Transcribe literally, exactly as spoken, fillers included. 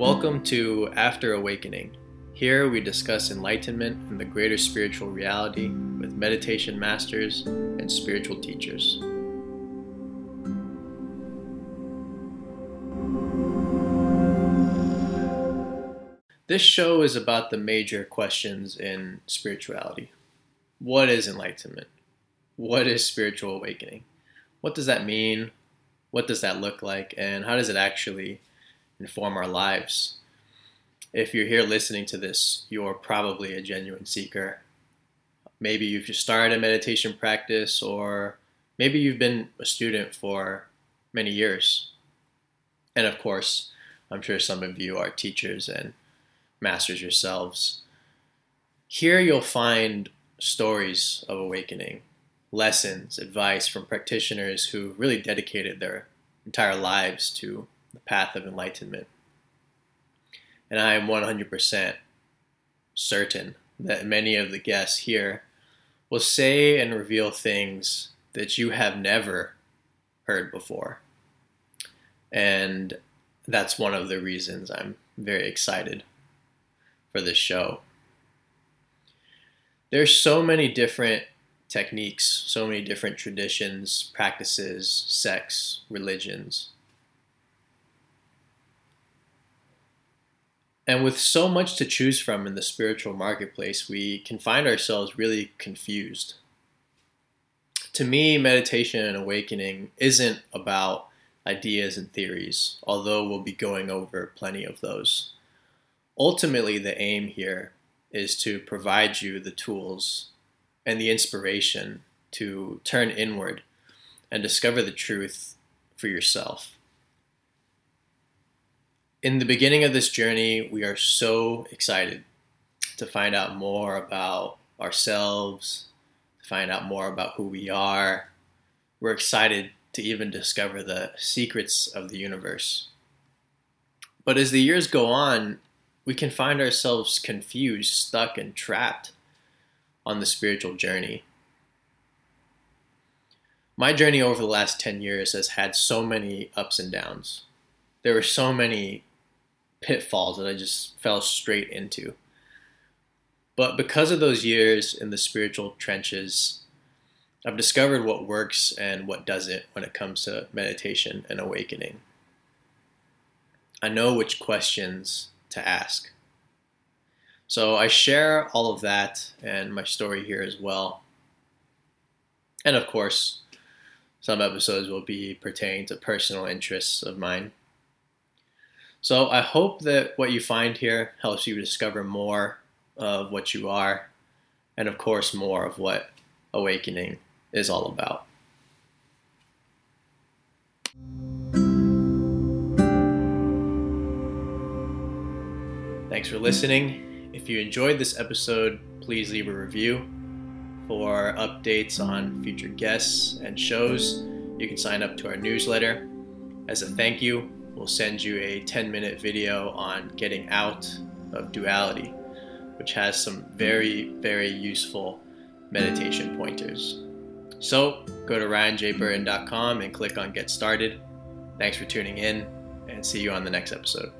Welcome to After Awakening. Here we discuss enlightenment and the greater spiritual reality with meditation masters and spiritual teachers. This show is about the major questions in spirituality. What is enlightenment? What is spiritual awakening? What does that mean? What does that look like? And how does it actually inform our lives? If you're here listening to this, you're probably a genuine seeker. Maybe you've just started a meditation practice, or maybe you've been a student for many years. And of course, I'm sure some of you are teachers and masters yourselves. Here you'll find stories of awakening, lessons, advice from practitioners who really dedicated their entire lives to the path of enlightenment. And I am one hundred percent certain that many of the guests here will say and reveal things that you have never heard before. And that's one of the reasons I'm very excited for this show. There's so many different techniques, so many different traditions, practices, sects, religions. And with so much to choose from in the spiritual marketplace, we can find ourselves really confused. To me, meditation and awakening isn't about ideas and theories, although we'll be going over plenty of those. Ultimately, the aim here is to provide you the tools and the inspiration to turn inward and discover the truth for yourself. In the beginning of this journey, we are so excited to find out more about ourselves, to find out more about who we are. We're excited to even discover the secrets of the universe. But as the years go on, we can find ourselves confused, stuck, and trapped on the spiritual journey. My journey over the last ten years has had so many ups and downs. There were so many pitfalls that I just fell straight into. But because of those years in the spiritual trenches, I've discovered what works and what doesn't when it comes to meditation and awakening. I know which questions to ask. So I share all of that and my story here as well. And of course, some episodes will be pertaining to personal interests of mine. So I hope that what you find here helps you discover more of what you are, and of course more of what awakening is all about. Thanks for listening. If you enjoyed this episode, please leave a review. For updates on future guests and shows, you can sign up to our newsletter. As a thank you, we'll send you a ten minute video on getting out of duality, which has some very, very useful meditation pointers. So go to Ryan J Burton dot com and click on Get Started. Thanks for tuning in, and see you on the next episode.